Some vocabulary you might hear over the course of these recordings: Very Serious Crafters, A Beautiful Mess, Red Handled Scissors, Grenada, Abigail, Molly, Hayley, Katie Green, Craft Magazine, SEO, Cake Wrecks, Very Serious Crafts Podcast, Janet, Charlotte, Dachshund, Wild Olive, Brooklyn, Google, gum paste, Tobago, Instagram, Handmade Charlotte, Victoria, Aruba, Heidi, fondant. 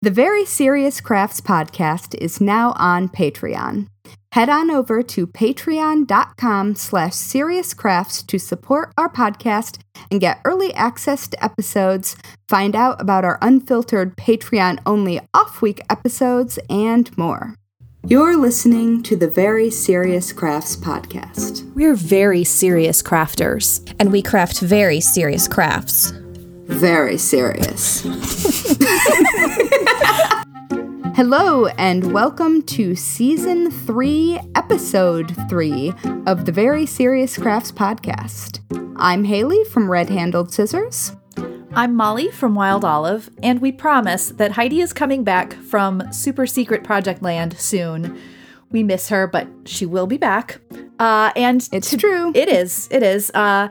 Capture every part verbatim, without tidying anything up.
The Very Serious Crafts Podcast is now on Patreon. Head on over to patreon.com slash seriouscrafts to support our podcast and get early access to episodes, find out about our unfiltered Patreon-only off-week episodes, and more. You're listening to the Very Serious Crafts Podcast. We're very serious crafters, and we craft very serious crafts. Very serious. Hello and welcome to Season three, Episode three of the Very Serious Crafts Podcast. I'm Hayley from Red Handled Scissors. I'm Molly from Wild Olive, and we promise that Heidi is coming back from Super Secret Project Land soon. We miss her, but she will be back. Uh, and It's t- true. It is. It is. Uh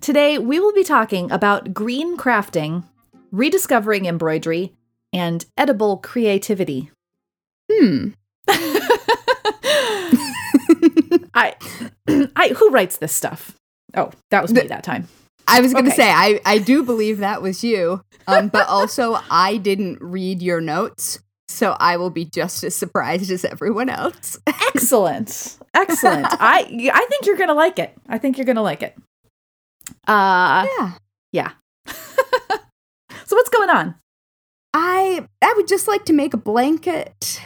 Today, we will be talking about green crafting, rediscovering embroidery, and edible creativity. Hmm. I, I, who writes this stuff? Oh, that was me that time. I was going to okay. say, I, I do believe that was you, um, but also I didn't read your notes, so I will be just as surprised as everyone else. Excellent. Excellent. I, I think you're going to like it. I think you're going to like it. Uh, yeah. Yeah. So what's going on? I I would just like to make a blanket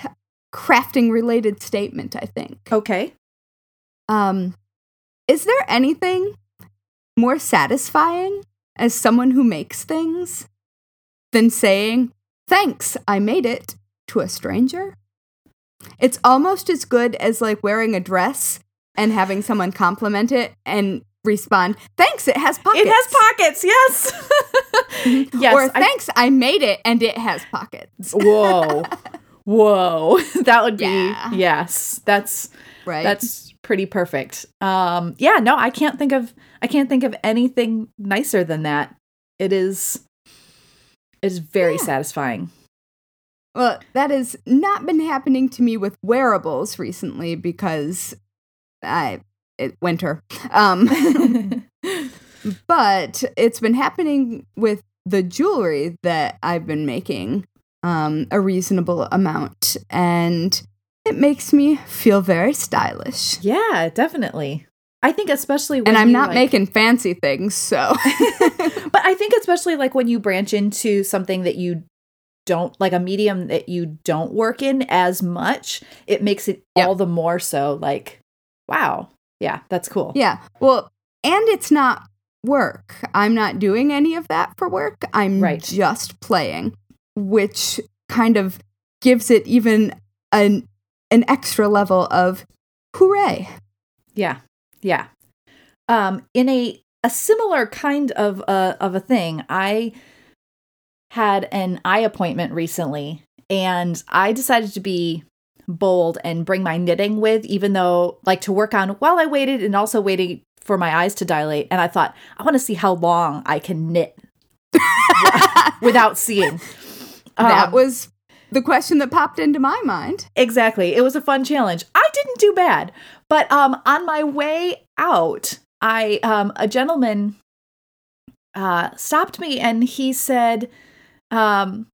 crafting related statement, I think. Okay. Um, is there anything more satisfying as someone who makes things than saying, "Thanks, I made it," to a stranger? It's almost as good as like wearing a dress and having someone compliment it and respond, "Thanks, it has pockets." It has pockets, yes. Yes. Or, "Thanks, I, I made it and it has pockets." Whoa. Whoa. That would be, yeah. Yes. That's right. That's pretty perfect. Um, yeah, no, I can't think of I can't think of anything nicer than that. It is it is very yeah. satisfying. Well, that has not been happening to me with wearables recently because I It, winter. Um, but it's been happening with the jewelry that I've been making um, a reasonable amount, and it makes me feel very stylish. Yeah, definitely. I think especially when And I'm you, not like, making fancy things, so. But I think especially like when you branch into something that you don't, like a medium that you don't work in as much, it makes it yep. all the more so like, wow. Yeah, that's cool. Yeah. Well, and it's not work. I'm not doing any of that for work. I'm right. just playing, which kind of gives it even an an extra level of hooray. Yeah. Yeah. Um, in a, a similar kind of uh, of a thing, I had an eye appointment recently, and I decided to be bold and bring my knitting with, even though like to work on while I waited and also waiting for my eyes to dilate. And I thought, I want to see how long I can knit without seeing. That um, was the question that popped into my mind. Exactly. It was a fun challenge. I didn't do bad. But um, on my way out, I um, a gentleman uh, stopped me and he said, um,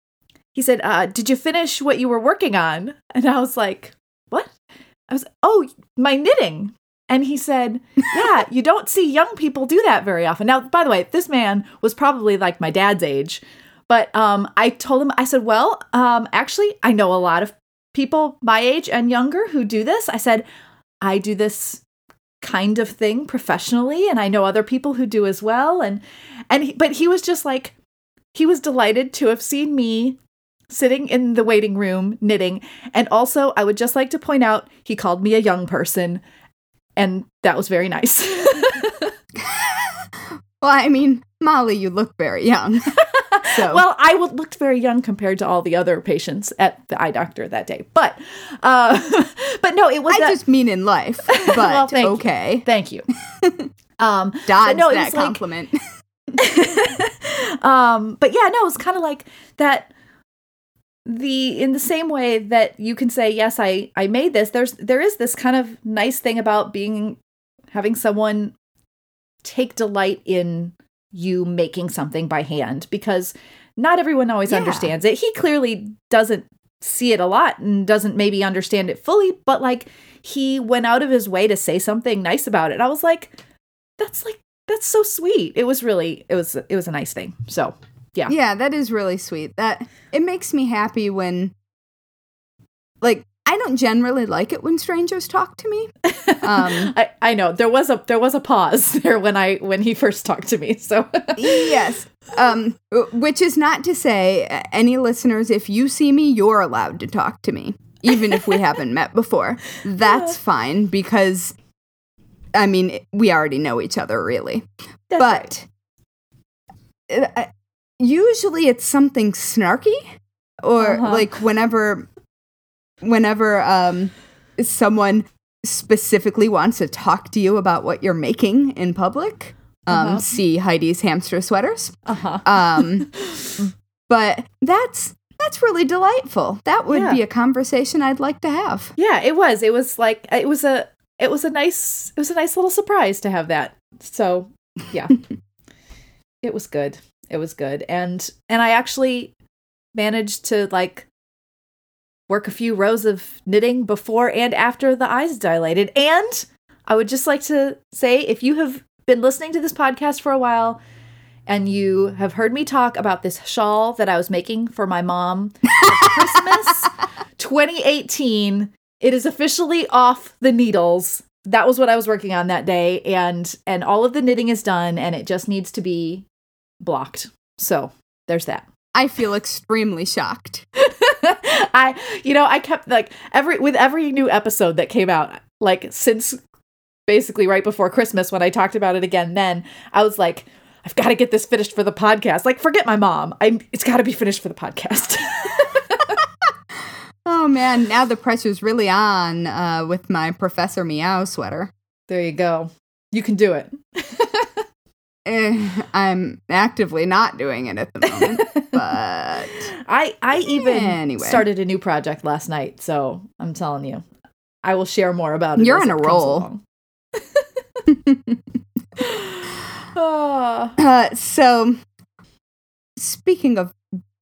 He said, uh, "Did you finish what you were working on?" And I was like, "What?" I was, "Oh, my knitting." And he said, "Yeah, you don't see young people do that very often." Now, by the way, this man was probably like my dad's age, but um, I told him, I said, "Well, um, actually, I know a lot of people my age and younger who do this." I said, "I do this kind of thing professionally, and I know other people who do as well." And and he, but he was just like, he was delighted to have seen me sitting in the waiting room knitting. And also, I would just like to point out, he called me a young person, and that was very nice. Well, I mean, Molly, you look very young. So. Well, I looked very young compared to all the other patients at the eye doctor that day. But uh, but no, it was I that... just mean in life, but well, thank okay. You. Thank you. Um, Dodge no, that compliment. Like... um, but yeah, no, it was kind of like that... The in the same way that you can say, yes, I, I made this, there's there is this kind of nice thing about being having someone take delight in you making something by hand, because not everyone always yeah. understands it. He clearly doesn't see it a lot and doesn't maybe understand it fully, but like he went out of his way to say something nice about it. I was like, that's like, that's so sweet. It was really, it was, it was a nice thing. So yeah. Yeah. That is really sweet. That it makes me happy when, like, I don't generally like it when strangers talk to me. Um, I, I know there was a, there was a pause there when I, when he first talked to me. So yes. Um, which is not to say any listeners, if you see me, you're allowed to talk to me, even if we haven't met before. That's fine because I mean, we already know each other really, that's but right. uh, usually it's something snarky or uh-huh. like whenever, Whenever um, someone specifically wants to talk to you about what you're making in public, um, uh-huh. see Heidi's hamster sweaters. Uh-huh. Um, but that's that's really delightful. That would yeah. be a conversation I'd like to have. Yeah, it was. It was like it was a it was a nice it was a nice little surprise to have that. So yeah, it was good. It was good, and and I actually managed to like. work a few rows of knitting before and after the eyes dilated. And I would just like to say, if you have been listening to this podcast for a while and you have heard me talk about this shawl that I was making for my mom for Christmas twenty eighteen, it is officially off the needles. That was what I was working on that day. And, and all of the knitting is done and it just needs to be blocked. So there's that. I feel extremely shocked. I, you know, I kept like every, with every new episode that came out, like since basically right before Christmas, when I talked about it again, then I was like, I've got to get this finished for the podcast. Like, forget my mom. I'm, it's got to be finished for the podcast. Oh man. Now the pressure's really on, uh, with my Professor Meow sweater. There you go. You can do it. I'm actively not doing it at the moment, but I I even anyway. started a new project last night, so I'm telling you, I will share more about it. You're on a roll. oh. uh, so, speaking of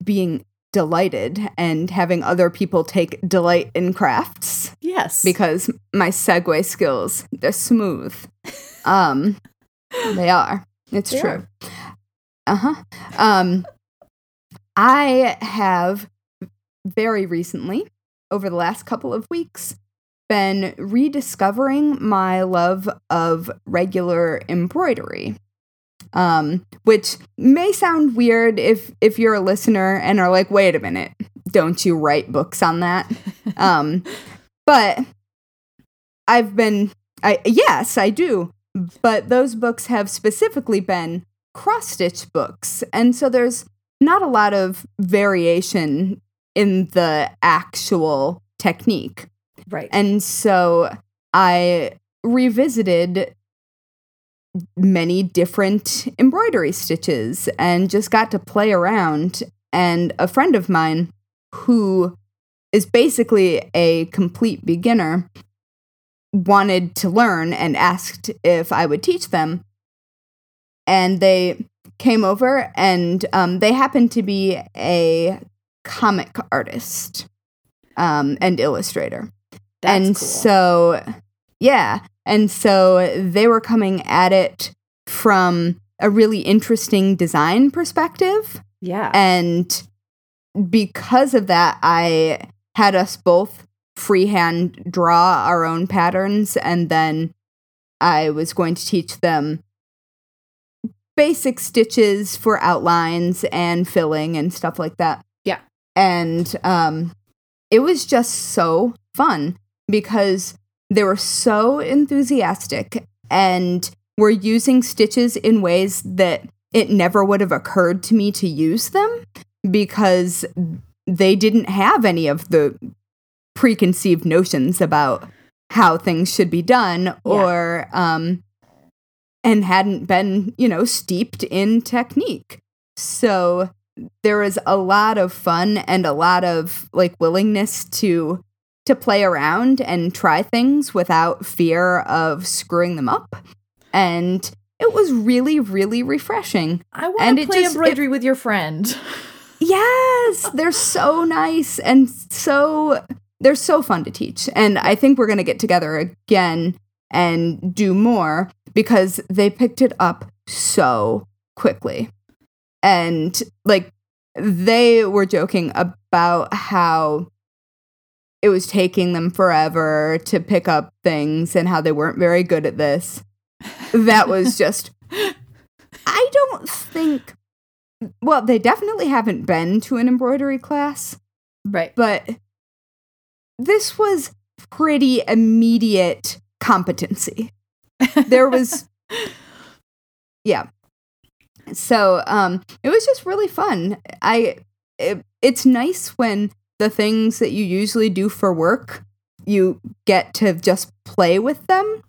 being delighted and having other people take delight in crafts, yes, because my segue skills, they're smooth. Um, they are. It's yeah. true. Uh-huh. Um, I have very recently, over the last couple of weeks, been rediscovering my love of regular embroidery, um, which may sound weird if, if you're a listener and are like, wait a minute, don't you write books on that? um, but I've been, I yes, I do. But those books have specifically been cross-stitch books. And so there's not a lot of variation in the actual technique. Right. And so I revisited many different embroidery stitches and just got to play around. And a friend of mine who is basically a complete beginner wanted to learn and asked if I would teach them. And they came over and um, they happened to be a comic artist um, and illustrator. That's and cool. so, yeah. And so they were coming at it from a really interesting design perspective. Yeah. And because of that, I had us both freehand draw our own patterns, and then I was going to teach them basic stitches for outlines and filling and stuff like that. Yeah. And um, it was just so fun because they were so enthusiastic and were using stitches in ways that it never would have occurred to me to use them because they didn't have any of the preconceived notions about how things should be done or yeah. um and hadn't been, you know, steeped in technique. So there was a lot of fun and a lot of like willingness to to play around and try things without fear of screwing them up. And it was really, really refreshing. I want to play just, embroidery it, with your friend. Yes, they're so nice and so they're so fun to teach. And I think we're going to get together again and do more because they picked it up so quickly. And like they were joking about how it was taking them forever to pick up things and how they weren't very good at this. That was just, I don't think, well, they definitely haven't been to an embroidery class. Right. But this was pretty immediate competency. There was, yeah. So um, it was just really fun. I it, it's nice when the things that you usually do for work, you get to just play with them,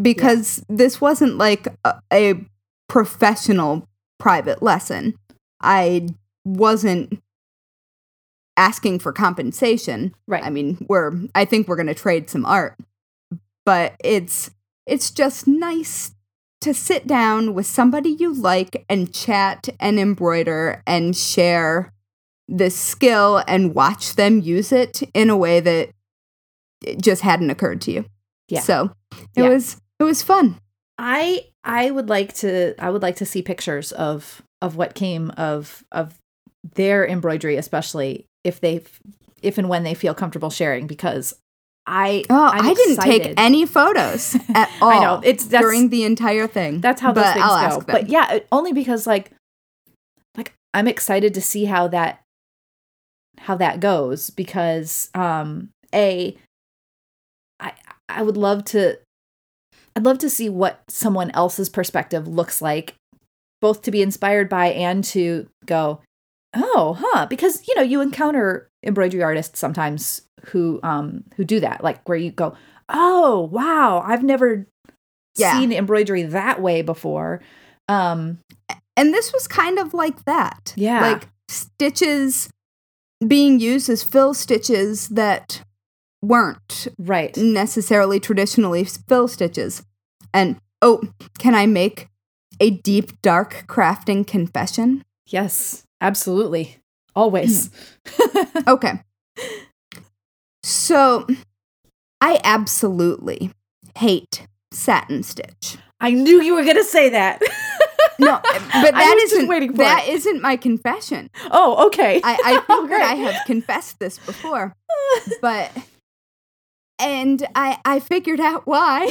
because yeah. this wasn't like a, a professional private lesson. I wasn't asking for compensation. Right. I mean, we're I think we're going to trade some art, but it's it's just nice to sit down with somebody you like and chat and embroider and share this skill and watch them use it in a way that it just hadn't occurred to you. Yeah. So it yeah. was it was fun. I I would like to I would like to see pictures of of what came of of their embroidery, especially if they if and when they feel comfortable sharing, because I oh I'm I didn't excited. take any photos at all. I know it's that's, during the entire thing. That's how but those things I'll go. Ask them. But yeah, only because like like I'm excited to see how that how that goes because um, a I I would love to I'd love to see what someone else's perspective looks like, both to be inspired by and to go, oh, huh, because you know you encounter embroidery artists sometimes who um who do that, like where you go, oh wow, I've never yeah. seen embroidery that way before, um and this was kind of like that, yeah, like stitches being used as fill stitches that weren't right necessarily traditionally fill stitches. And oh, can I make a deep dark crafting confession? Yes, absolutely, always. Okay. So, I absolutely hate satin stitch. I knew you were going to say that. No, but that isn't waiting for that it. isn't my confession. Oh, okay. I, I think that I have confessed this before, but and I I figured out why.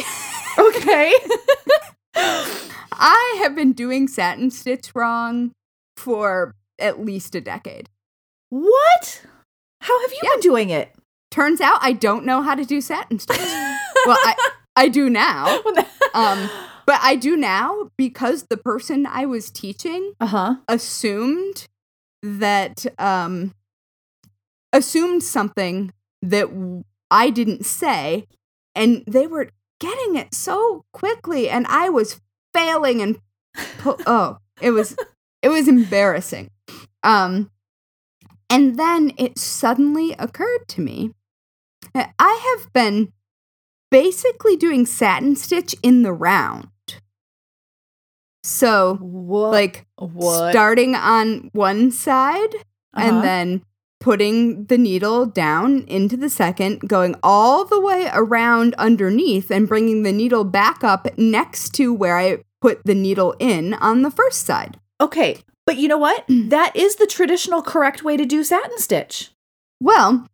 Okay. I have been doing satin stitch wrong for at least a decade. What? How have you yeah. been doing it? Turns out I don't know how to do satin stitch. Well, I, I do now. Um, but I do now because the person I was teaching uh-huh. assumed that, um, assumed something that I didn't say, and they were getting it so quickly, and I was failing and, po- oh, it was, it was embarrassing. Um, and then it suddenly occurred to me I have been basically doing satin stitch in the round. So, what? like, what? starting on one side uh-huh. and then putting the needle down into the second, going all the way around underneath and bringing the needle back up next to where I put the needle in on the first side. Okay, but you know what? That is the traditional correct way to do satin stitch. Well,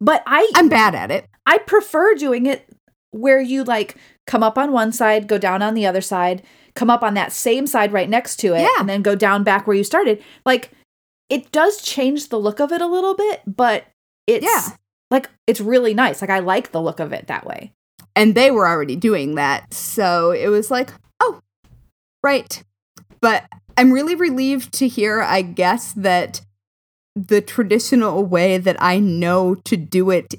but I I'm bad at it. I prefer doing it where you like come up on one side, go down on the other side, come up on that same side right next to it, yeah. and then go down back where you started. Like it does change the look of it a little bit, but it's yeah. like it's really nice. Like I like the look of it that way. And they were already doing that, so it was like, "Oh, right." But I'm really relieved to hear, I guess, that the traditional way that I know to do it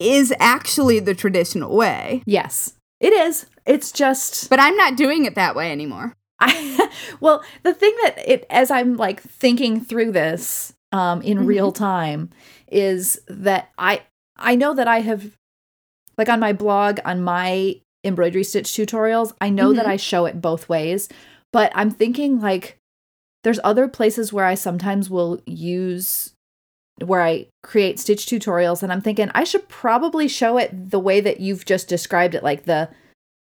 is actually the traditional way. Yes, it is. It's just... But I'm not doing it that way anymore. I, well, the thing that, it, as I'm like thinking through this um, in mm-hmm. real time, is that I I know that I have, like on my blog, on my embroidery stitch tutorials, I know mm-hmm. that I show it both ways. But I'm thinking like There's other places where I sometimes will use, where I create stitch tutorials, and I'm thinking I should probably show it the way that you've just described it, like the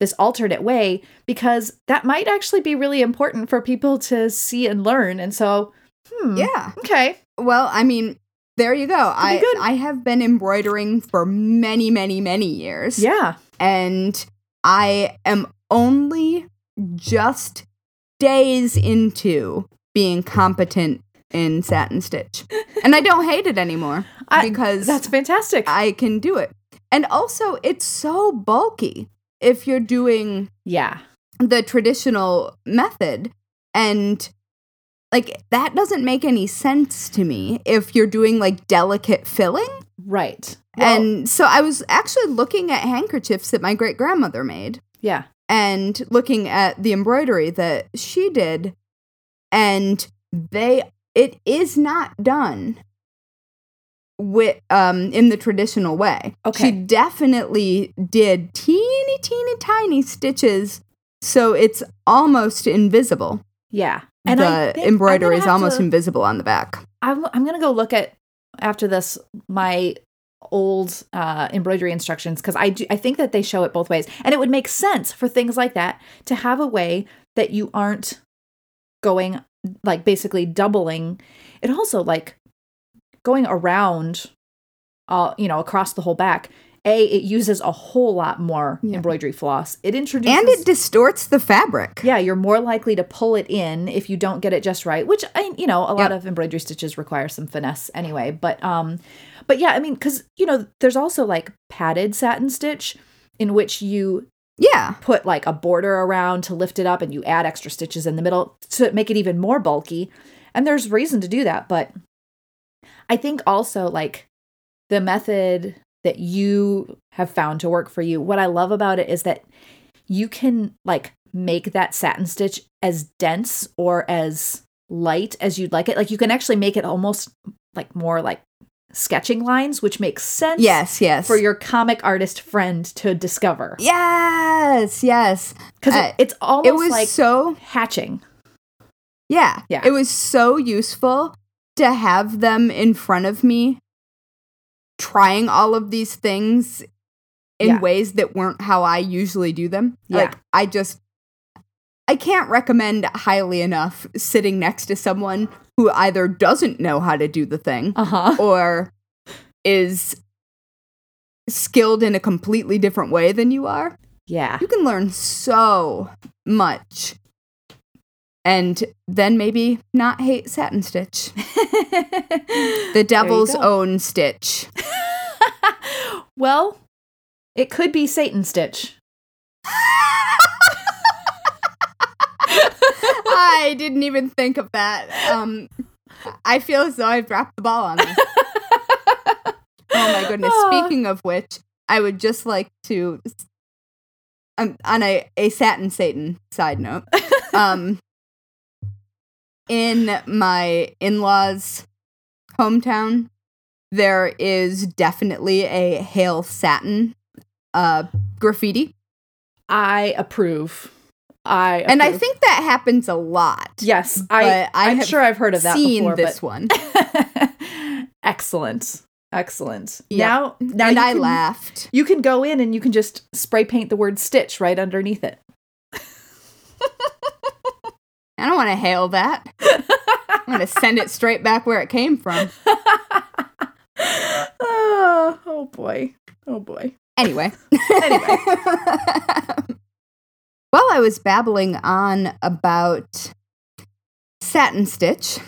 this alternate way, because that might actually be really important for people to see and learn. And so, hmm, yeah, okay. Well, I mean, there you go. I I have been embroidering for many, many, many years. Yeah, and I am only just days into being competent in satin stitch, and I don't hate it anymore I, because that's fantastic. I can do it, and also it's so bulky if you're doing yeah the traditional method, and like that doesn't make any sense to me if you're doing like delicate filling, right? Well, and so I was actually looking at handkerchiefs that my great grandmother made, yeah, and looking at the embroidery that she did, and they. It is not done with um in the traditional way. Okay. She definitely did teeny, teeny, tiny stitches, so it's almost invisible. Yeah, and the embroidery is almost to, invisible on the back. I'm I'm gonna go look at after this my old uh, embroidery instructions because I do I think that they show it both ways, and it would make sense for things like that to have a way that you aren't going. Like basically doubling it, also like going around, uh, you know, across the whole back. A, it uses a whole lot more yeah. embroidery floss. It introduces and it distorts the fabric. Yeah, you're more likely to pull it in if you don't get it just right, which I, you know, a yep. lot of embroidery stitches require some finesse anyway. But um, but yeah, I mean, because you know, there's also like padded satin stitch in which you. Yeah. Put like a border around to lift it up and you add extra stitches in the middle to make it even more bulky. And there's reason to do that. But I think also like the method that you have found to work for you, what I love about it is that you can like make that satin stitch as dense or as light as you'd like it. Like you can actually make it almost like more like sketching lines, which makes sense yes, yes. for your comic artist friend to discover. Yes, yes. Because uh, it, it's almost it was like so, hatching. Yeah, yeah. It was so useful to have them in front of me trying all of these things in yeah. ways that weren't how I usually do them. Yeah. Like, I just... I can't recommend highly enough sitting next to someone who either doesn't know how to do the thing uh-huh. or is skilled in a completely different way than you are. Yeah. You can learn so much and then maybe not hate satin stitch. The devil's own stitch. Well, it could be Satan stitch. I didn't even think of that. Um, I feel as though I've dropped the ball on this. Oh my goodness. Aww. Speaking of which, I would just like to, um, on a, a satin Satan side note, um, in my in-laws' hometown, there is definitely a Hail Satin uh, graffiti. I approve. I and I think that happens a lot. Yes, I, I'm sure I've heard of that seen before. Seen this but... one. Excellent, excellent. Yep. Now, now, and I can, laughed. You can go in and you can just spray paint the word "stitch" right underneath it. I don't want to hail that. I'm going to send it straight back where it came from. oh, oh boy! Oh boy! Anyway, anyway. Well, I was babbling on about satin stitch,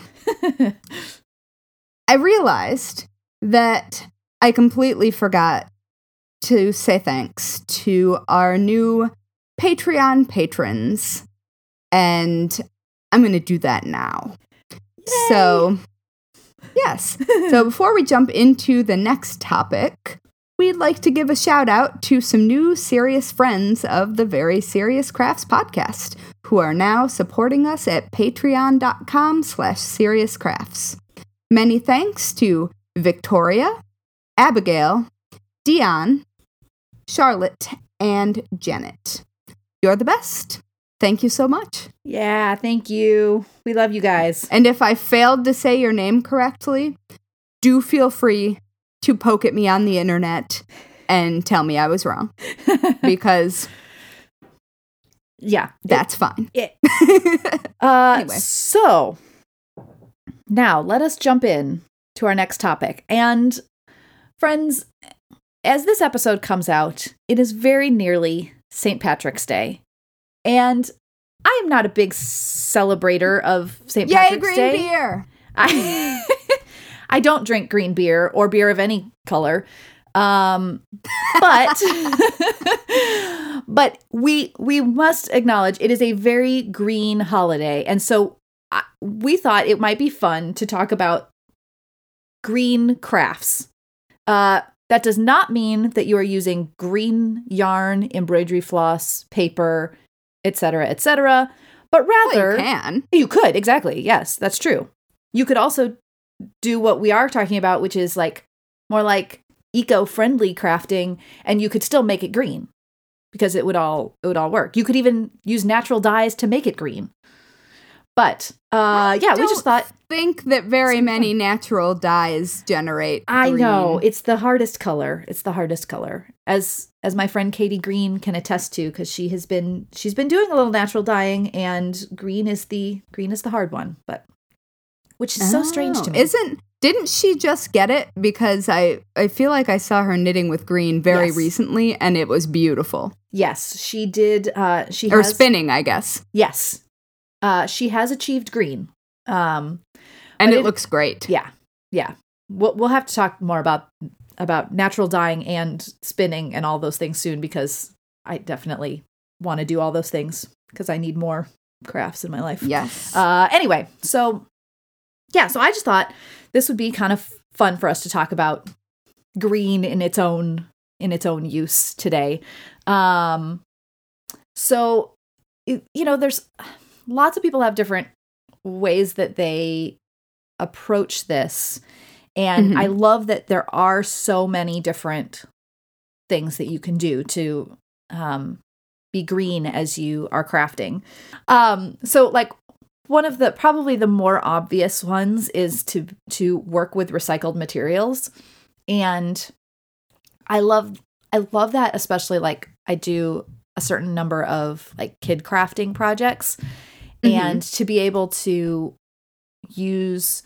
I realized that I completely forgot to say thanks to our new Patreon patrons, and I'm going to do that now. Yay. So, yes. So before we jump into the next topic... We'd like to give a shout out to some new serious friends of the Very Serious Crafts Podcast, who are now supporting us at patreon.com slash seriouscrafts. Many thanks to Victoria, Abigail, Dion, Charlotte, and Janet. You're the best. thank you so much. Yeah, thank you. We love you guys. And if I failed to say your name correctly, do feel free to poke at me on the internet and tell me I was wrong. Because... yeah. That's it, fine. It. uh, anyway. So, now let us jump in to our next topic. And, friends, as this episode comes out, it is very nearly Saint Patrick's Day. And I am not a big celebrator of Saint Patrick's Day. Yay, green beer! I, I don't drink green beer or beer of any color. Um, but but we we must acknowledge it is a very green holiday. And so I, we thought it might be fun to talk about green crafts. Uh, that does not mean that you are using green yarn, embroidery floss, paper, et cetera, et cetera. But rather... well, you can. You could, exactly. Yes, that's true. You could also do what we are talking about, which is like more like eco-friendly crafting, and you could still make it green because it would all it would all work. You could even use natural dyes to make it green. But uh, yeah, we just thought... I think that very many natural dyes generate green. I know. It's the hardest color. It's the hardest color. As as my friend Katie Green can attest to, because she has been she's been doing a little natural dyeing, and green is the green is the hard one, but which is oh, so strange to me. Isn't didn't she just get it? Because I, I feel like I saw her knitting with green very yes. recently, and it was beautiful. Yes, she did uh, she Or has, spinning, I guess. Yes. Uh, she has achieved green. Um, and it, it looks great. Yeah. Yeah. We'll, we'll have to talk more about about natural dyeing and spinning and all those things soon, because I definitely want to do all those things because I need more crafts in my life. Yes. Uh, anyway, so yeah, so I just thought this would be kind of fun for us to talk about green in its own in its own use today. Um, so, you know, there's... lots of people have different ways that they approach this. And mm-hmm. I love that there are so many different things that you can do to um, be green as you are crafting. Um, so like one of the, probably the more obvious ones is to, to work with recycled materials. And I love, I love that, especially like I do a certain number of like kid crafting projects. Mm-hmm. And to be able to use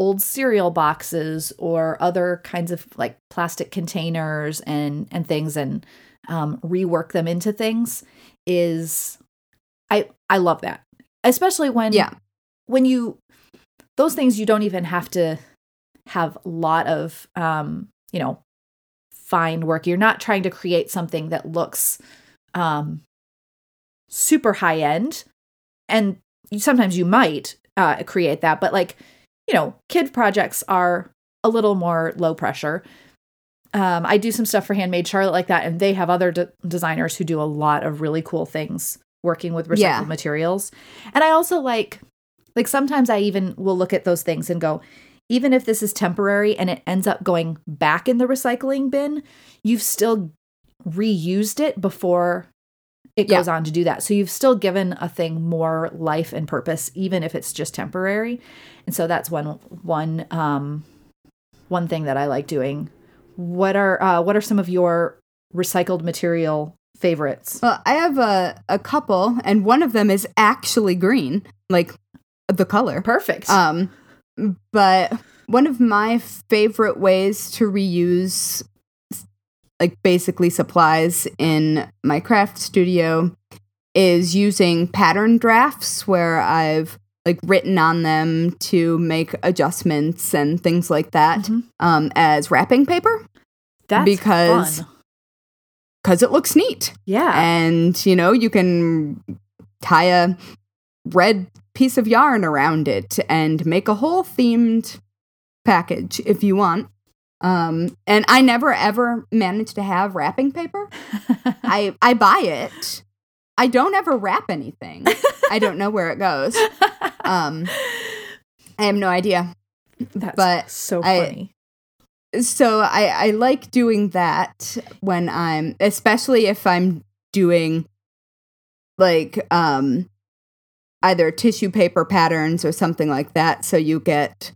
old cereal boxes or other kinds of like plastic containers and, and things and um, rework them into things is, I I love that. Especially when, yeah. when you, those things you don't even have to have a lot of, um, you know, fine work. You're not trying to create something that looks um, super high end. And sometimes you might uh, create that, but like, you know, kid projects are a little more low pressure. Um, I do some stuff for Handmade Charlotte like that, and they have other de- designers who do a lot of really cool things working with recycled yeah. materials. And I also like, like sometimes I even will look at those things and go, even if this is temporary and it ends up going back in the recycling bin, you've still reused it before it goes yeah. on to do that. So you've still given a thing more life and purpose, even if it's just temporary. And so that's one one um, one thing that I like doing. What are uh, what are some of your recycled material favorites? Well, I have a, a couple, and one of them is actually green, like the color. Perfect. Um, but one of my favorite ways to reuse like basically supplies in my craft studio is using pattern drafts where I've like written on them to make adjustments and things like that mm-hmm. um, as wrapping paper. That's because, fun. Because it looks neat. Yeah. And, you know, you can tie a red piece of yarn around it and make a whole themed package if you want. Um, and I never, ever managed to have wrapping paper. I I buy it. I don't ever wrap anything. I don't know where it goes. Um, I have no idea. That's but so funny. I, so I, I like doing that when I'm, especially if I'm doing like um, either tissue paper patterns or something like that. So you get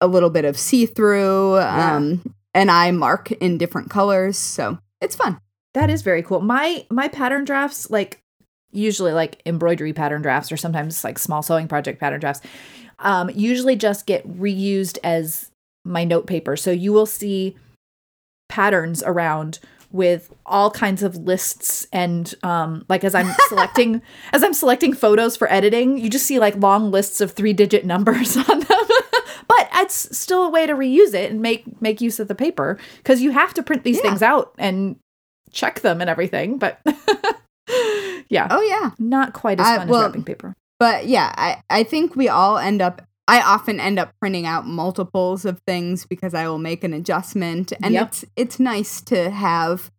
a little bit of see-through, yeah. um, and I mark in different colors. So it's fun. That is very cool. My my pattern drafts, like usually like embroidery pattern drafts or sometimes like small sewing project pattern drafts, um, usually just get reused as my note paper. So you will see patterns around with all kinds of lists and um, like as I'm selecting as I'm selecting photos for editing, you just see like long lists of three digit numbers on them. But it's still a way to reuse it and make make use of the paper because you have to print these yeah. things out and check them and everything. But yeah. Oh, yeah. Not quite as fun I, well, as wrapping paper. But yeah, I, I think we all end up, I often end up printing out multiples of things because I will make an adjustment. And yep. it's it's nice to have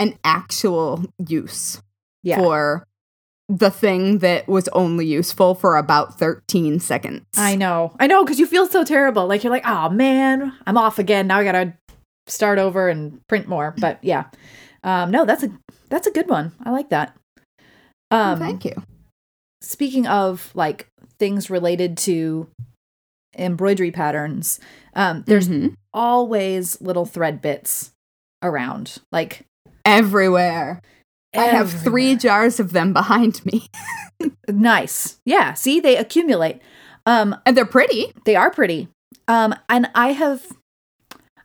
an actual use yeah. for the thing that was only useful for about thirteen seconds. I know. I know, because you feel so terrible. Like, you're like, oh, man, I'm off again. Now I got to start over and print more. But yeah. Um, no, that's a that's a good one. I like that. Um, well, thank you. Speaking of like things related to embroidery patterns, um, there's mm-hmm. always little thread bits around, like everywhere. everywhere. I have three jars of them behind me. Nice. Yeah. See, they accumulate. Um, and they're pretty. They are pretty. Um, and I have.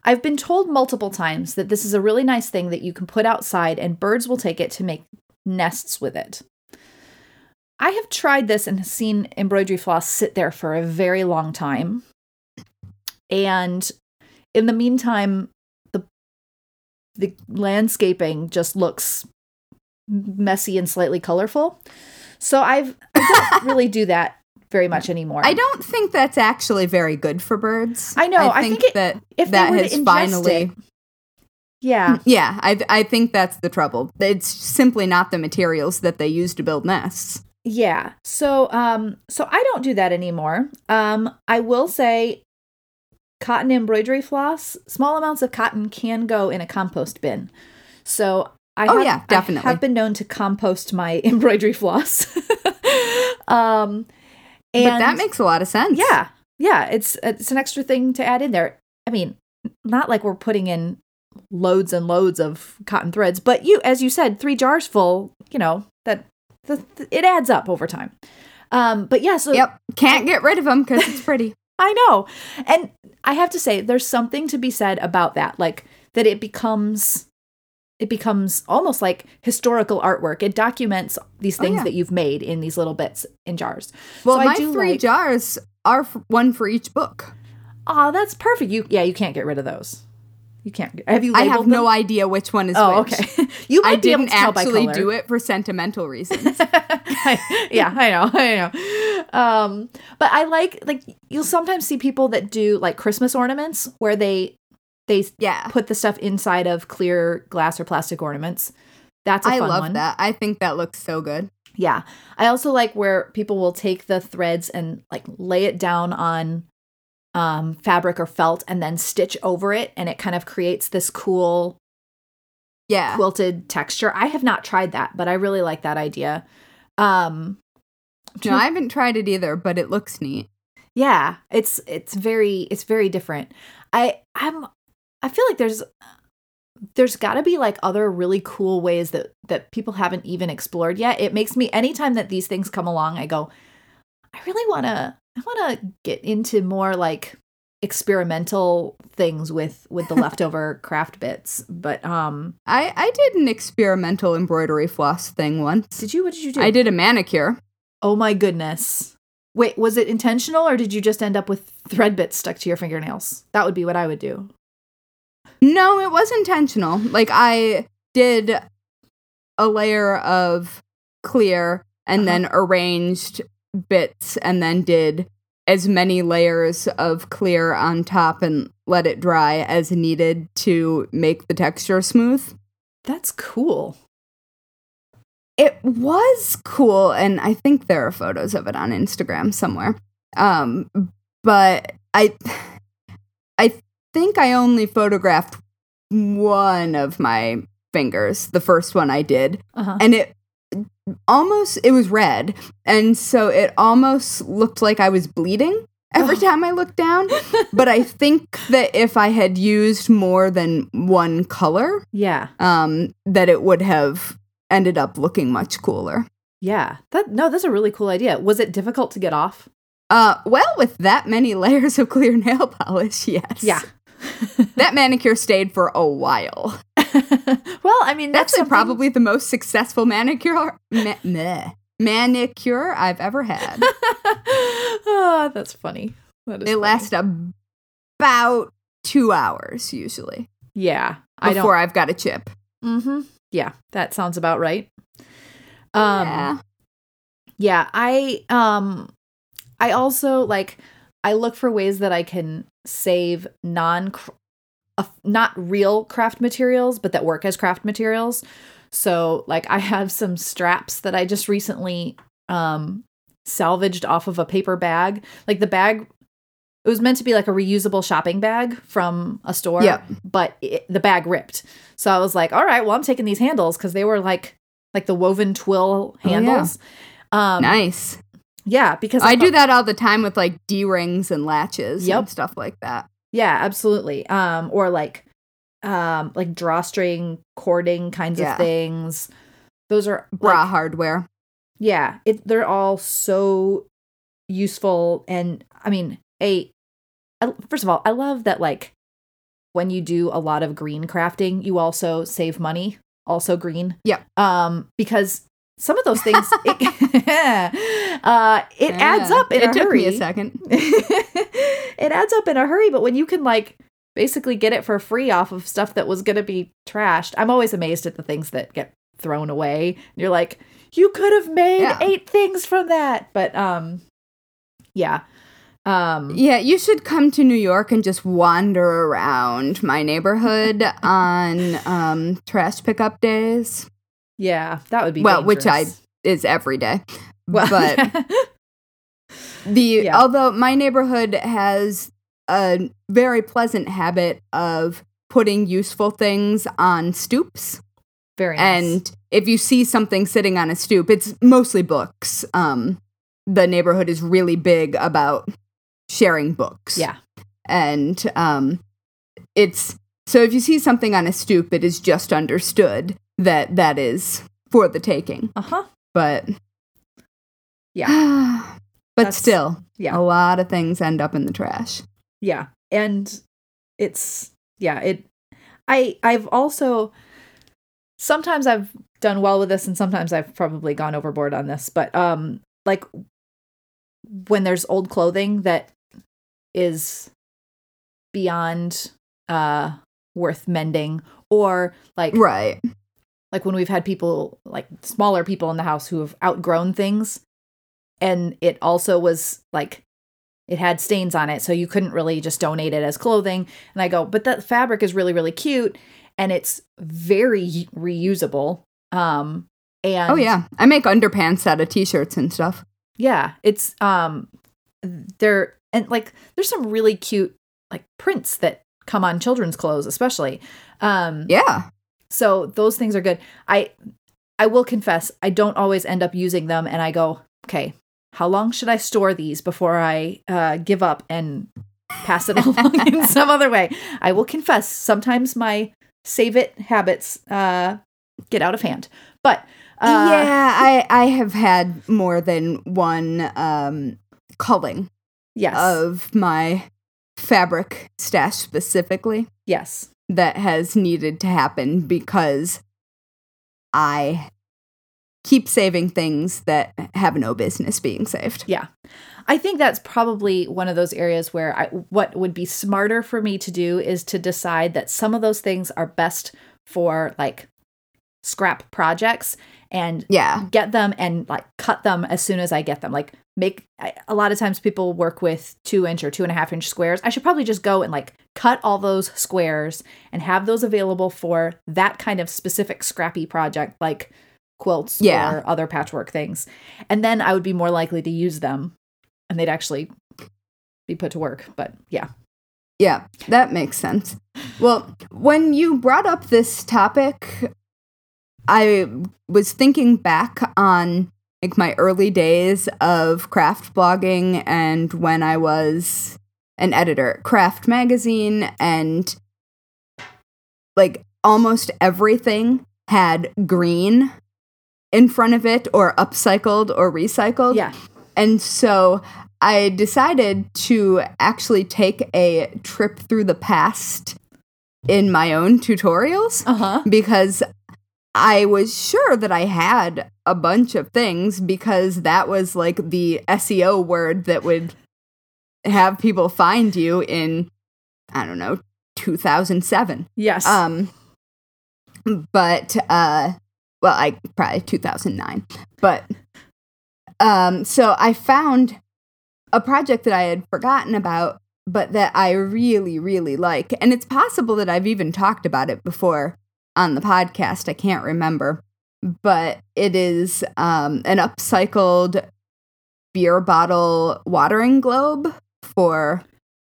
I've been told multiple times that this is a really nice thing that you can put outside and birds will take it to make nests with it. I have tried this and seen embroidery floss sit there for a very long time. And in the meantime, the the landscaping just looks messy and slightly colorful. So I've I don't really do that very much anymore. I don't think that's actually very good for birds. I know. I think, I think it, that if that has finally. It. Yeah. Yeah. I I think that's the trouble. It's simply not the materials that they use to build nests. Yeah. So um so I don't do that anymore. Um I will say cotton embroidery floss, small amounts of cotton can go in a compost bin. So I oh, have, yeah, definitely. I have been known to compost my embroidery floss. um And but that makes a lot of sense. Yeah. Yeah. It's it's an extra thing to add in there. I mean, not like we're putting in loads and loads of cotton threads, but you, as you said, three jars full, you know, that the, it adds up over time. Um, but yeah, so. Yep. Can't get rid of them because it's pretty. I know. And I have to say, there's something to be said about that. Like that it becomes, it becomes almost like historical artwork. It documents these things oh, yeah. that you've made in these little bits in jars. Well, so my I do three like, jars are f- one for each book. Oh, that's perfect. You yeah, you can't get rid of those. You can't. Get, have you? I have them? No idea which one is. Oh, which. Okay. You might I be didn't able to tell actually by color. Do it for sentimental reasons. I, yeah, I know, I know. Um, but I like like you'll sometimes see people that do like Christmas ornaments where they. They yeah. put the stuff inside of clear glass or plastic ornaments. That's a fun one. I love that. I think that looks so good. Yeah. I also like where people will take the threads and like lay it down on um, fabric or felt and then stitch over it. And it kind of creates this cool yeah. quilted texture. I have not tried that, but I really like that idea. Um, no, I haven't tried it either, but it looks neat. Yeah. It's, it's very, it's very different. I, I'm, I feel like there's there's got to be like other really cool ways that, that people haven't even explored yet. It makes me anytime that these things come along, I go, I really want to I want to get into more like experimental things with, with the leftover craft bits. But um, I I did an experimental embroidery floss thing once. Did you? What did you do? I did a manicure. Oh my goodness. Wait, was it intentional or did you just end up with thread bits stuck to your fingernails? That would be what I would do. No, it was intentional. Like, I did a layer of clear and uh-huh. then arranged bits and then did as many layers of clear on top and let it dry as needed to make the texture smooth. That's cool. It was cool, and I think there are photos of it on Instagram somewhere. Um, but I... I th- I think I only photographed one of my fingers, the first one I did. Uh-huh. And it almost, it was red. And so it almost looked like I was bleeding every time I looked down. But I think that if I had used more than one color, yeah, um, that it would have ended up looking much cooler. Yeah. That, no, that's a really cool idea. Was it difficult to get off? Uh, well, with that many layers of clear nail polish, yes. Yeah. That manicure stayed for a while. Well, I mean, that's, that's something... probably the most successful manicure ma- meh, manicure I've ever had. Oh, that's funny. That is it funny. Lasts about two hours usually. Yeah, I before don't... I've got a chip. Mm-hmm. Yeah, that sounds about right. Um, yeah. Yeah, I um, I also like I look for ways that I can save non. Uh, not real craft materials, but that work as craft materials. So like I have some straps that I just recently um, salvaged off of a paper bag. Like the bag, it was meant to be like a reusable shopping bag from a store, yep. but it, the bag ripped. So I was like, all right, well, I'm taking these handles because they were like like the woven twill handles. Oh, yeah. um, nice. Yeah, because I, I do that all the time with like D-rings and latches yep. and stuff like that. Yeah, absolutely. Um, or like, um, like drawstring cording kinds yeah. of things. Those are bra like, hardware. Yeah, it. They're all so useful, and I mean, a. I, first of all, I love that like when you do a lot of green crafting, you also save money. Also green. Yeah. Um, because some of those things, it, yeah, uh, it yeah. adds up in it a hurry. It took me a second. It adds up in a hurry, but when you can like basically get it for free off of stuff that was going to be trashed, I'm always amazed at the things that get thrown away. And you're like, you could have made yeah. eight things from that. But um, yeah. Um, yeah, you should come to New York and just wander around my neighborhood on um, trash pickup days. Yeah, that would be well, dangerous. Which I is every day. Well, but yeah. the yeah. although my neighborhood has a very pleasant habit of putting useful things on stoops. Very nice. And if you see something sitting on a stoop, it's mostly books. Um, the neighborhood is really big about sharing books. Yeah, and um, it's so if you see something on a stoop, it is just understood that that is for the taking. Uh-huh. But yeah. But that's, still, yeah. a lot of things end up in the trash. Yeah. And it's yeah, it I I've also sometimes I've done well with this and sometimes I've probably gone overboard on this, but um like when there's old clothing that is beyond uh worth mending or like right. Like when we've had people, like smaller people in the house who have outgrown things, and it also was like, it had stains on it, so you couldn't really just donate it as clothing. And I go, but that fabric is really, really cute, and it's very reusable. Um, and oh yeah, I make underpants out of t-shirts and stuff. Yeah, it's um, there and like there's some really cute like prints that come on children's clothes, especially. Um, yeah. So those things are good. I I will confess, I don't always end up using them. And I go, okay, how long should I store these before I uh, give up and pass it along in some other way? I will confess, sometimes my save it habits uh, get out of hand. But uh, yeah, I, I have had more than one um, culling yes. of my fabric stash specifically. Yes. That has needed to happen because I keep saving things that have no business being saved. Yeah. I think that's probably one of those areas where I, what would be smarter for me to do is to decide that some of those things are best for like scrap projects and yeah. get them and like cut them as soon as I get them. Like make a lot of times people work with two inch or two and a half inch squares. I should probably just go and like cut all those squares and have those available for that kind of specific scrappy project, like quilts yeah. or other patchwork things. And then I would be more likely to use them and they'd actually be put to work. But yeah. Yeah, that makes sense. Well, when you brought up this topic, I was thinking back on like my early days of craft blogging and when I was an editor at Craft Magazine, and like almost everything had green in front of it or upcycled or recycled. Yeah. And so I decided to actually take a trip through the past in my own tutorials uh-huh. because I was sure that I had a bunch of things because that was like the S E O word that would have people find you in, I don't know, two thousand seven. Yes. Um. But, uh, well, I probably two thousand nine. But, um, so I found a project that I had forgotten about, but that I really, really like. And it's possible that I've even talked about it before on the podcast. I can't remember. But it is um, an upcycled beer bottle watering globe for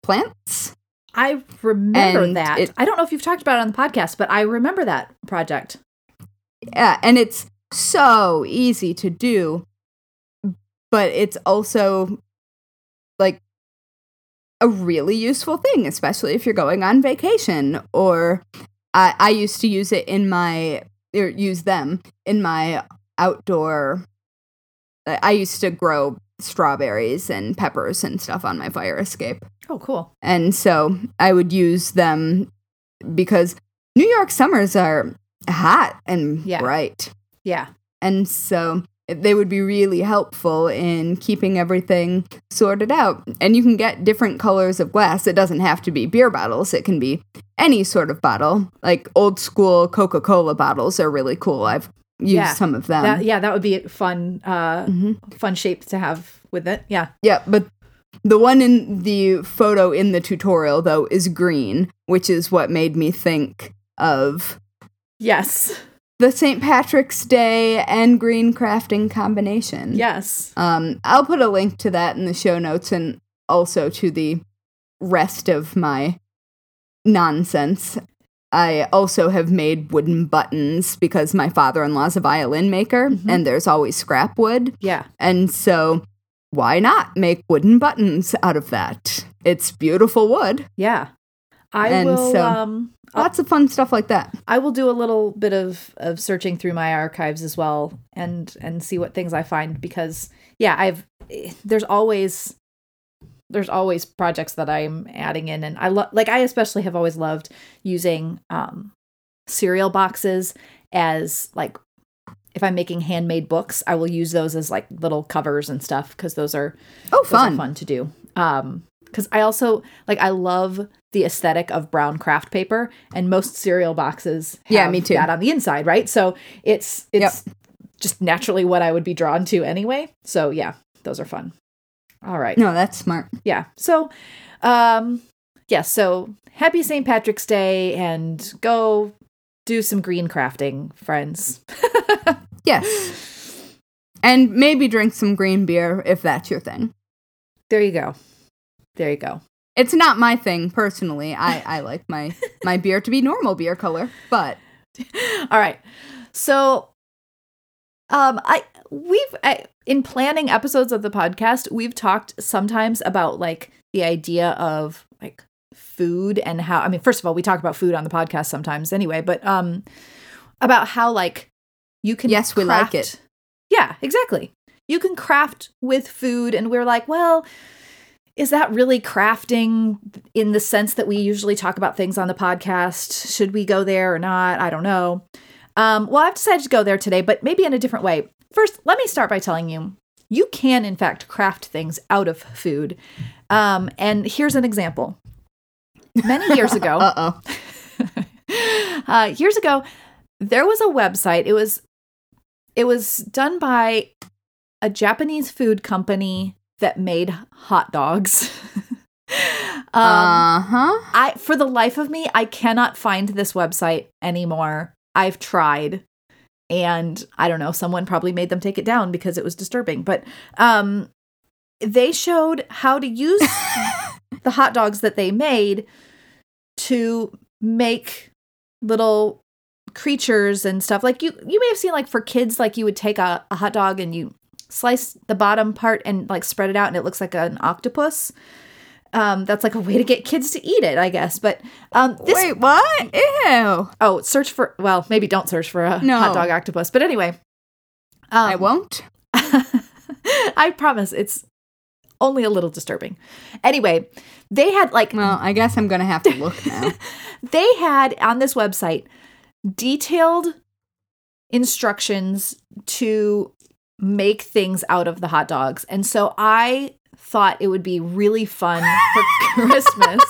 plants. I remember and that. It, I don't know if you've talked about it on the podcast, but I remember that project. Yeah, and it's so easy to do, but it's also like a really useful thing, especially if you're going on vacation. Or I, I used to use it in my, or use them in my outdoor, I used to grow strawberries and peppers and stuff on my fire escape. Oh, cool. And so I would use them because New York summers are hot and yeah. bright. Yeah. And so they would be really helpful in keeping everything sorted out. And you can get different colors of glass. It doesn't have to be beer bottles. It can be any sort of bottle. Like old school Coca-Cola bottles are really cool. I've used yeah. some of them. That, yeah, that would be a fun, uh, mm-hmm. fun shape to have with it. Yeah. Yeah, but the one in the photo in the tutorial, though, is green, which is what made me think of yes, the Saint Patrick's Day and green crafting combination. Yes. Um, I'll put a link to that in the show notes and also to the rest of my nonsense. I also have made wooden buttons because my father-in-law's a violin maker mm-hmm. and there's always scrap wood. Yeah. And so why not make wooden buttons out of that? It's beautiful wood. Yeah. I and will, so um, lots of fun stuff like that. I will do a little bit of, of searching through my archives as well and, and see what things I find because yeah, I've, there's always, there's always projects that I'm adding in. And I love, like, I especially have always loved using um, cereal boxes as, like, if I'm making handmade books, I will use those as, like, little covers and stuff because those are oh fun are fun to do. Um, because I also, like, I love the aesthetic of brown craft paper, and most cereal boxes have yeah, me too. That on the inside, right? So it's it's yep. just naturally what I would be drawn to anyway. So, yeah, those are fun. All right. No, that's smart. Yeah. So, um, yeah. So happy Saint Patrick's Day and go do some green crafting, friends. Yes. And maybe drink some green beer if that's your thing. There you go. There you go. It's not my thing personally. I, I like my, my beer to be normal beer color, but. All right. So, um, I, we've, I, in planning episodes of the podcast, we've talked sometimes about, like, the idea of, like, food and how, I mean, first of all, we talk about food on the podcast sometimes anyway, but um, about how, like, you can Yes, craft, we like it. Yeah, exactly. You can craft with food, and we're like, well, is that really crafting in the sense that we usually talk about things on the podcast? Should we go there or not? I don't know. Um, well, I've decided to go there today, but maybe in a different way. First, let me start by telling you, you can, in fact, craft things out of food. Um, and here's an example. Many years ago, Uh-oh. uh, years ago, there was a website. It was, it was done by a Japanese food company that made hot dogs. um, uh-huh. I, for the life of me, I cannot find this website anymore. I've tried. And I don't know, someone probably made them take it down because it was disturbing. But um, they showed how to use the hot dogs that they made to make little creatures and stuff. Like you, you may have seen, like for kids, like you would take a, a hot dog and you slice the bottom part and like spread it out and it looks like an octopus. Um, that's like a way to get kids to eat it, I guess. But um, this, wait, what? Ew. Oh, search for, well, maybe don't search for a no. hot dog octopus. But anyway. Um, I won't. I promise it's only a little disturbing. Anyway, they had like. Well, I guess I'm going to have to look now. They had on this website detailed instructions to make things out of the hot dogs. And so I thought it would be really fun for Christmas.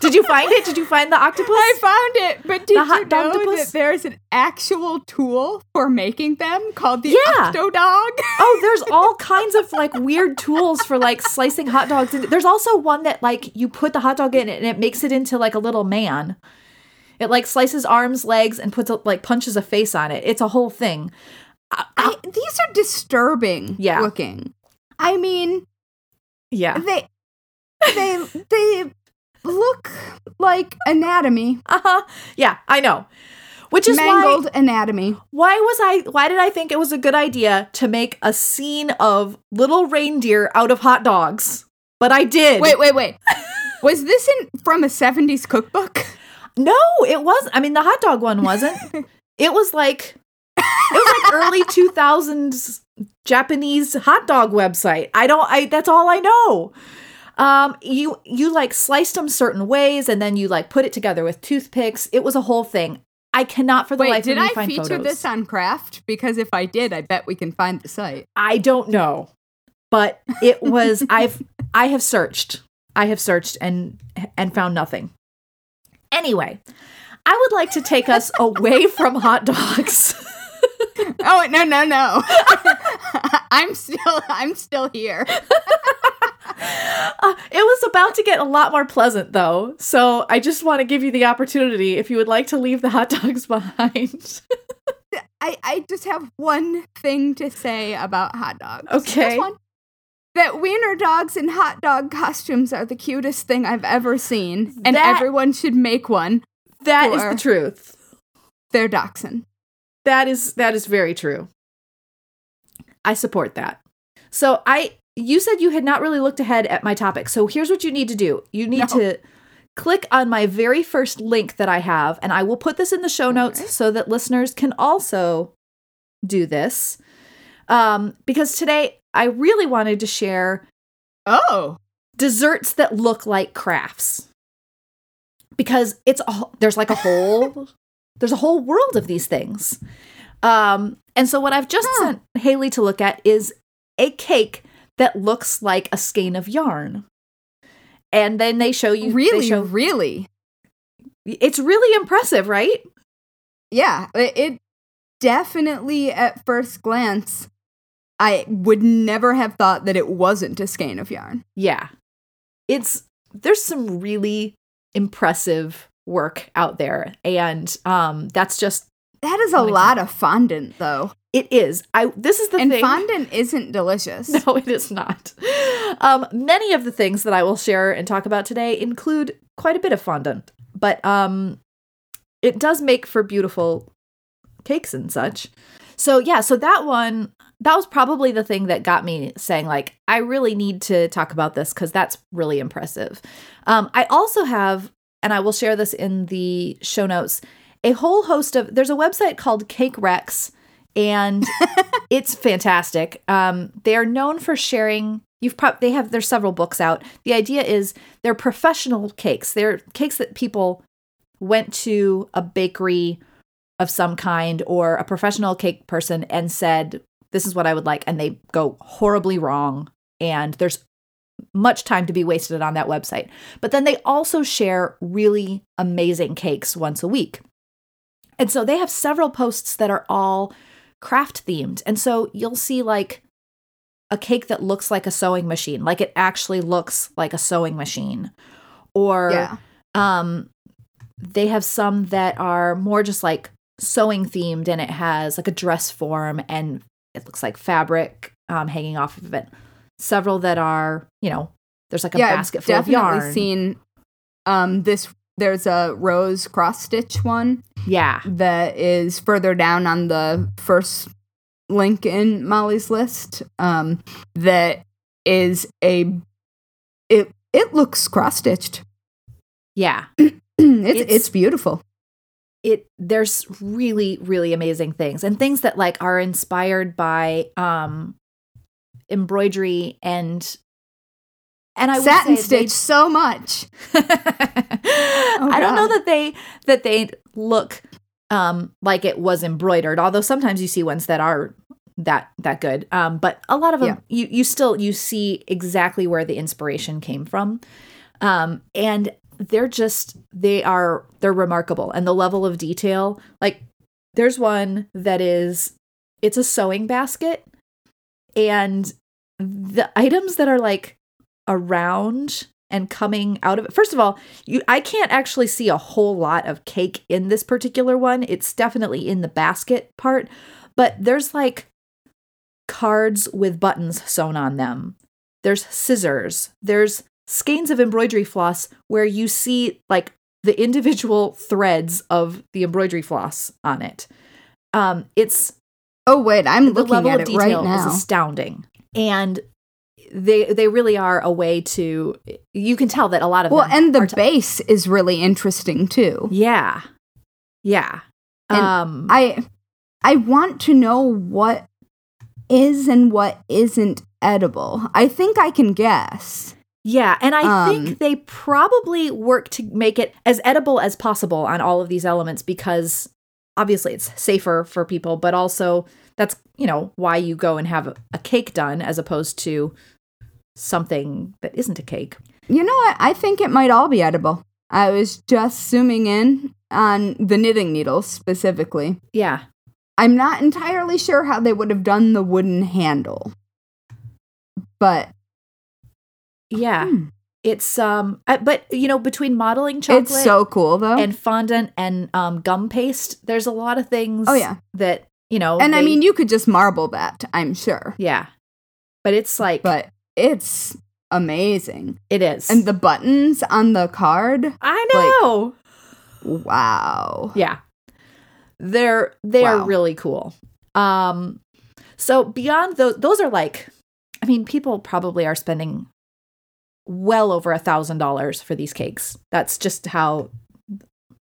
Did you find it? Did you find the octopus? I found it. But did the you know octopus? That there's an actual tool for making them called the yeah. Octo Dog? Oh, there's all kinds of like weird tools for like slicing hot dogs. And there's also one that like you put the hot dog in it and it makes it into like a little man. It like slices arms, legs, and puts a, like punches a face on it. It's a whole thing. I, I, these are disturbing yeah. looking. I mean, yeah, they they they look like anatomy. Uh huh. Yeah, I know. Which is mangled why, anatomy. Why was I? Why did I think it was a good idea to make a scene of little reindeer out of hot dogs? But I did. Wait, wait, wait. Was this in from a seventies cookbook? No, it was. I mean, the hot dog one wasn't. It was like. It was like early two thousands Japanese hot dog website. I don't, I, that's all I know. Um, you, you like sliced them certain ways and then you like put it together with toothpicks. It was a whole thing. I cannot for the Wait, life of me find photos. Wait, did I feature this on Craft? Because if I did, I bet we can find the site. I don't know, but it was, I've, I have searched, I have searched and, and found nothing. Anyway, I would like to take us away from hot dogs. Oh, no, no, no. I'm still I'm still here. uh, it was about to get a lot more pleasant, though. So I just want to give you the opportunity if you would like to leave the hot dogs behind. I, I just have one thing to say about hot dogs. Okay. One, that wiener dogs in hot dog costumes are the cutest thing I've ever seen. And that, everyone should make one. That is the truth. Their dachshund. That is that is very true. I support that. So I, you said you had not really looked ahead at my topic. So here's what you need to do. You need no. to click on my very first link that I have, and I will put this in the show notes right. so that listeners can also do this. Um, because today I really wanted to share oh desserts that look like crafts. Because it's a, there's like a whole. There's a whole world of these things. Um, and so what I've just huh. sent Hayley to look at is a cake that looks like a skein of yarn. And then they show you... Really, they show, really? It's really impressive, right? Yeah, it definitely, at first glance, I would never have thought that it wasn't a skein of yarn. Yeah. It's there's some really impressive... work out there, and um that's just that is a lot of fondant, though. It is. I this is the and thing. And fondant isn't delicious. No, it is not. Um many of the things that I will share and talk about today include quite a bit of fondant, but um it does make for beautiful cakes and such. So yeah, so that one that was probably the thing that got me saying like I really need to talk about this because that's really impressive. Um I also have and I will share this in the show notes, a whole host of, there's a website called Cake Wrecks, and it's fantastic. Um, they are known for sharing, you've probably, they have, there's several books out. The idea is they're professional cakes. They're cakes that people went to a bakery of some kind or a professional cake person and said, this is what I would like. And they go horribly wrong. And there's much time to be wasted on that website. But then they also share really amazing cakes once a week. And so they have several posts that are all craft themed. And so you'll see like a cake that looks like a sewing machine, like it actually looks like a sewing machine. Or yeah. um, they have some that are more just like sewing themed and it has like a dress form and it looks like fabric um, hanging off of it. Several that are, you know, there's like a yeah, basket full of yarn. Yeah, I've definitely seen um, this. There's a rose cross-stitch one. Yeah. That is further down on the first link in Molly's list. Um, that is a... It it looks cross-stitched. Yeah. it's, it's it's beautiful. It there's really, really amazing things. And things that like are inspired by um embroidery and and I satin stitch they, so much. oh, I don't know that they that they look um like it was embroidered, although sometimes you see ones that are that that good. Um, but a lot of them, yeah. you, you still, you see exactly where the inspiration came from. Um, and they're just, they are, they're remarkable. And the level of detail, like there's one that is, it's a sewing basket. And the items that are like around and coming out of it. First of all, you, I can't actually see a whole lot of cake in this particular one. It's definitely in the basket part, but there's like cards with buttons sewn on them. There's scissors. There's skeins of embroidery floss where you see like the individual threads of the embroidery floss on it. Um, it's oh wait, I'm looking at it right now. The level of detail is astounding, and they they really are a way to. You can tell that a lot of well, them and the base t- is really interesting too. Yeah, yeah. And um, I I want to know what is and what isn't edible. I think I can guess. Yeah, and I um, think they probably work to make it as edible as possible on all of these elements because obviously it's safer for people, but also that's, you know, why you go and have a cake done as opposed to something that isn't a cake. You know what? I think it might all be edible. I was just zooming in on the knitting needles specifically. Yeah. I'm not entirely sure how they would have done the wooden handle, but... Yeah, hmm. it's, um, I, but, you know, between modeling chocolate. It's so cool, though. And fondant and um, gum paste, there's a lot of things oh, yeah. that, you know. And, they, I mean, you could just marble that, I'm sure. Yeah. But it's like. But it's amazing. It is. And the buttons on the card. I know. Like, wow. Yeah. They're, they wow. are really cool. Um, so beyond those, those are like, I mean, people probably are spending well over a thousand dollars for these cakes. That's just how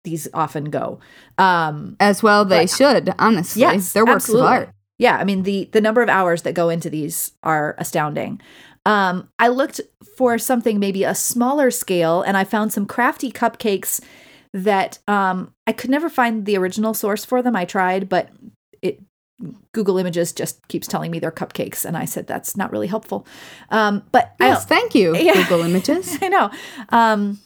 these often go. Um, As well, they but, should honestly. Yes, they're works absolutely. of art. Yeah, I mean the the number of hours that go into these are astounding. Um, I looked for something maybe a smaller scale, and I found some crafty cupcakes that um, I could never find the original source for them. I tried, but it. Google Images just keeps telling me they're cupcakes. And I said, that's not really helpful. Um, but yes, I, thank you, yeah, Google Images. I know. Um,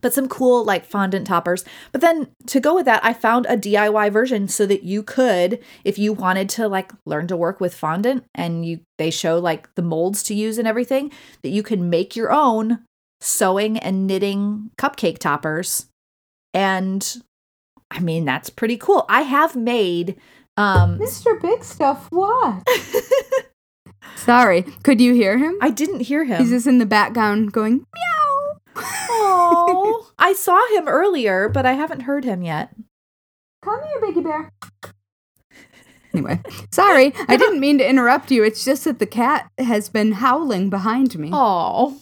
but some cool like fondant toppers. But then to go with that, I found a D I Y version so that you could, if you wanted to like learn to work with fondant and you they show like the molds to use and everything, that you can make your own sewing and knitting cupcake toppers. And I mean, that's pretty cool. I have made... Um, Mister Big Stuff, what? Sorry, could you hear him? I didn't hear him. He's just in the background going, meow. Oh, I saw him earlier, but I haven't heard him yet. Come here, Biggie Bear. Anyway, sorry, I didn't mean to interrupt you. It's just that the cat has been howling behind me. Oh,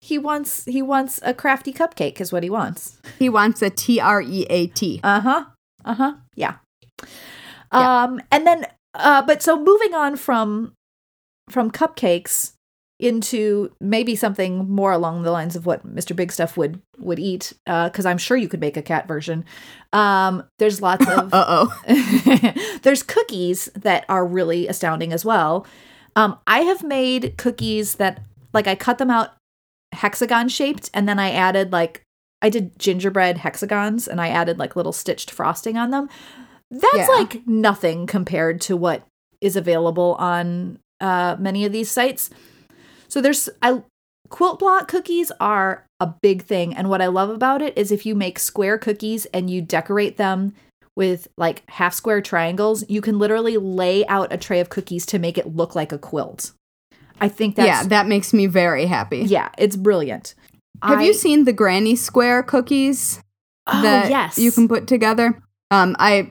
he wants he wants a crafty cupcake is what he wants. He wants a T R E A T. Uh-huh, uh-huh, yeah. Yeah. Um, and then, uh, but so moving on from, from cupcakes into maybe something more along the lines of what Mister Big Stuff would, would eat. Uh, cause I'm sure you could make a cat version. Um, there's lots of, uh-oh, there's cookies that are really astounding as well. Um, I have made cookies that like I cut them out hexagon shaped and then I added like, I did gingerbread hexagons and I added like little stitched frosting on them. That's yeah. like nothing compared to what is available on uh, many of these sites. So there's I, quilt block cookies are a big thing. And what I love about it is if you make square cookies and you decorate them with like half square triangles, you can literally lay out a tray of cookies to make it look like a quilt. I think that's... Yeah, that makes me very happy. Yeah, it's brilliant. Have I, you seen the granny square cookies oh, that yes. you can put together? Um, I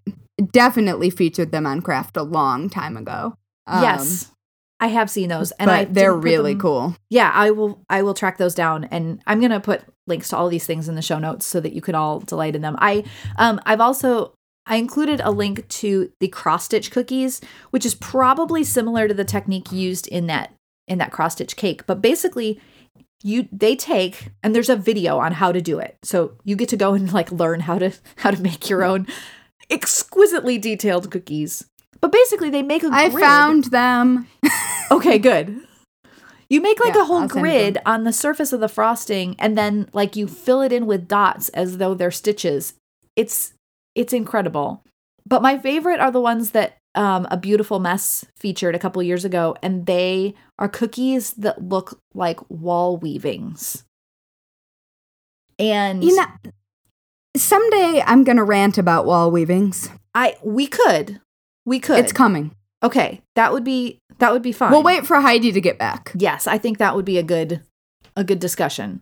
definitely featured them on Craft a long time ago. Um, yes, I have seen those, and but I they're really them, cool. Yeah, I will. I will track those down, and I'm gonna put links to all these things in the show notes so that you could all delight in them. I, um, I've also. I included a link to the cross-stitch cookies, which is probably similar to the technique used in that in that cross-stitch cake. But basically, you they take, and there's a video on how to do it. So you get to go and like learn how to how to make your own exquisitely detailed cookies. But basically, they make a I grid. I found them. Okay, good. You make like yeah, a whole I'll grid on the surface of the frosting, and then like you fill it in with dots as though they're stitches. It's It's incredible. But my favorite are the ones that um, A Beautiful Mess featured a couple years ago, and they are cookies that look like wall weavings. And you know, someday I'm going to rant about wall weavings. I we could. We could. It's coming. Okay, that would be that would be fun. We'll wait for Heidi to get back. Yes, I think that would be a good a good discussion.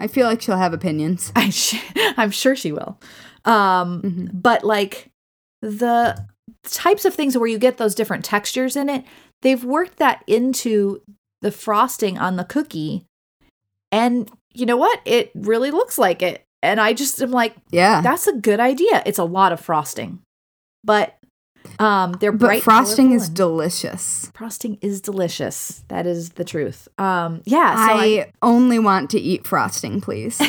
I feel like she'll have opinions. I sh- I'm sure she will. Um, mm-hmm. But like the types of things where you get those different textures in it, they've worked that into the frosting on the cookie. And you know what? It really looks like it. And I just am like, yeah, that's a good idea. It's a lot of frosting, but, um, they're but bright. Frosting is delicious. Frosting is delicious. That is the truth. Um, yeah. So I, I only want to eat frosting, please.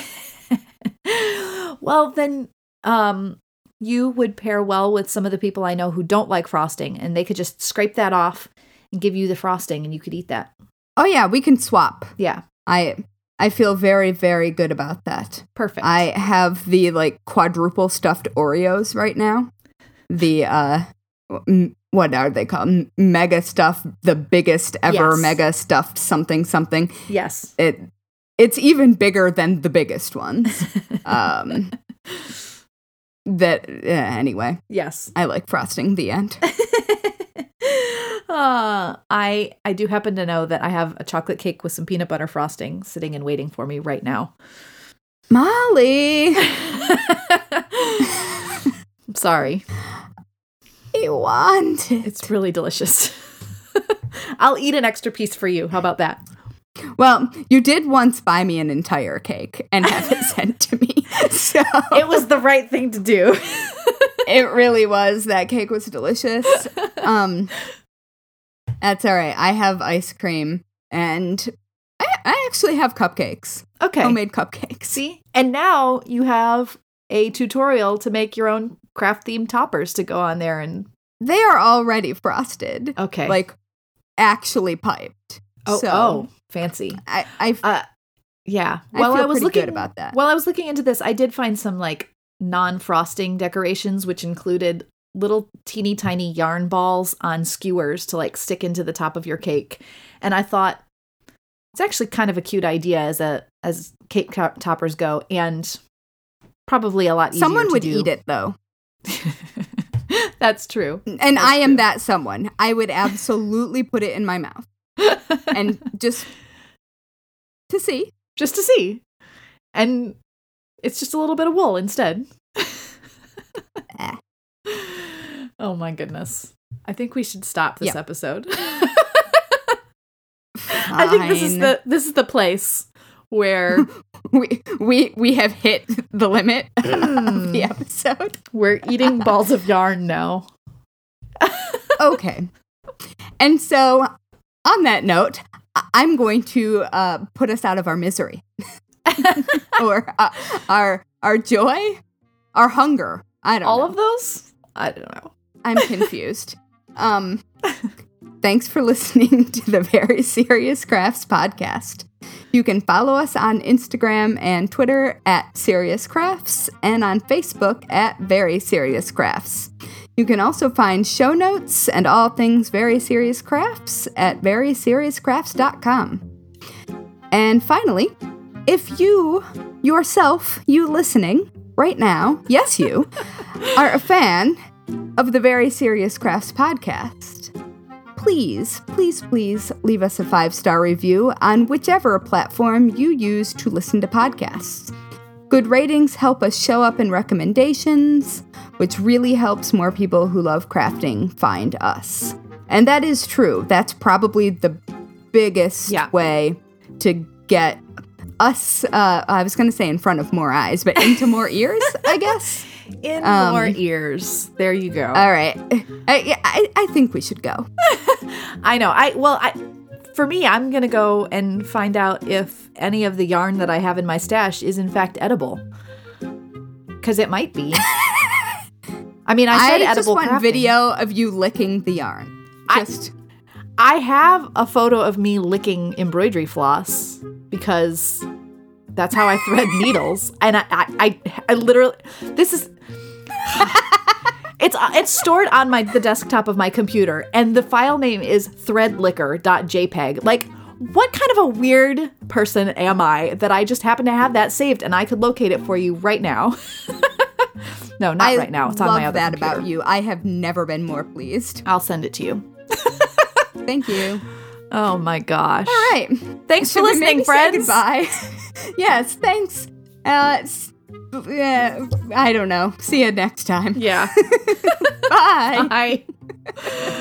Well, then. Um, you would pair well with some of the people I know who don't like frosting, and they could just scrape that off and give you the frosting, and you could eat that. Oh yeah, we can swap. Yeah, I I feel very very good about that. Perfect. I have the like quadruple stuffed Oreos right now. The uh, m- what are they called? M- mega stuffed, the biggest ever yes. mega stuffed something something. Yes. It it's even bigger than the biggest ones. Um. That, uh, anyway. Yes. I like frosting, the end. uh, I I do happen to know that I have a chocolate cake with some peanut butter frosting sitting and waiting for me right now. Molly! I'm sorry. You want it. It's really delicious. I'll eat an extra piece for you. How about that? Well, you did once buy me an entire cake and have it sent to me. So it was the right thing to do. It really was. That cake was delicious. Um, that's all right. I have ice cream, and I, I actually have cupcakes. Okay. Homemade cupcakes. See? And now you have a tutorial to make your own craft-themed toppers to go on there. And they are already frosted. Okay. Like, actually piped. Oh, so, oh fancy. I, I uh, yeah. While I, feel I was looking good about that. While I was looking into this, I did find some like non-frosting decorations, which included little teeny tiny yarn balls on skewers to like stick into the top of your cake. And I thought it's actually kind of a cute idea as a as cake co- toppers go, and probably a lot easier. Someone to would do. Eat it though. That's true. And That's I am true. That someone. I would absolutely put it in my mouth. And just to see. Just to see. And it's just a little bit of wool instead. Oh my goodness. I think we should stop this yep. episode. I think this is the this is the place where we we we have hit the limit of the episode. We're eating balls of yarn now. Okay. And so on that note, I'm going to uh, put us out of our misery, or uh, our our joy, our hunger. I don't all know. All of those? I don't know. I'm confused. um, thanks for listening to the Very Serious Crafts podcast. You can follow us on Instagram and Twitter at Serious Crafts, and on Facebook at Very Serious Crafts. You can also find show notes and all things Very Serious Crafts at very serious crafts dot com. And finally, if you, yourself, you listening right now, yes you, are a fan of the Very Serious Crafts podcast, please, please, please leave us a five-star review on whichever platform you use to listen to podcasts. Good ratings help us show up in recommendations, which really helps more people who love crafting find us. And that is true. That's probably the biggest yeah. way to get us, uh, I was going to say in front of more eyes, but into more ears, I guess. In um, more ears. There you go. All right. I, I, I think we should go. I know. I Well, I... For me, I'm going to go and find out if any of the yarn that I have in my stash is in fact edible. Because it might be. I mean, I said I edible I just want crafting. Video of you licking the yarn. Just. I, I have a photo of me licking embroidery floss because that's how I thread needles. And I, I, I, I literally... This is... It's it's stored on my the desktop of my computer, and the file name is threadlicker dot j peg. Like, what kind of a weird person am I that I just happen to have that saved, and I could locate it for you right now? No, not I right now. It's on my other computer. I love that about you. I have never been more pleased. I'll send it to you. Thank you. Oh, my gosh. All right. Thanks Should for listening, friends. Goodbye. Yes, thanks. Uh Uh, I don't know. See you next time. Yeah. Bye. Bye.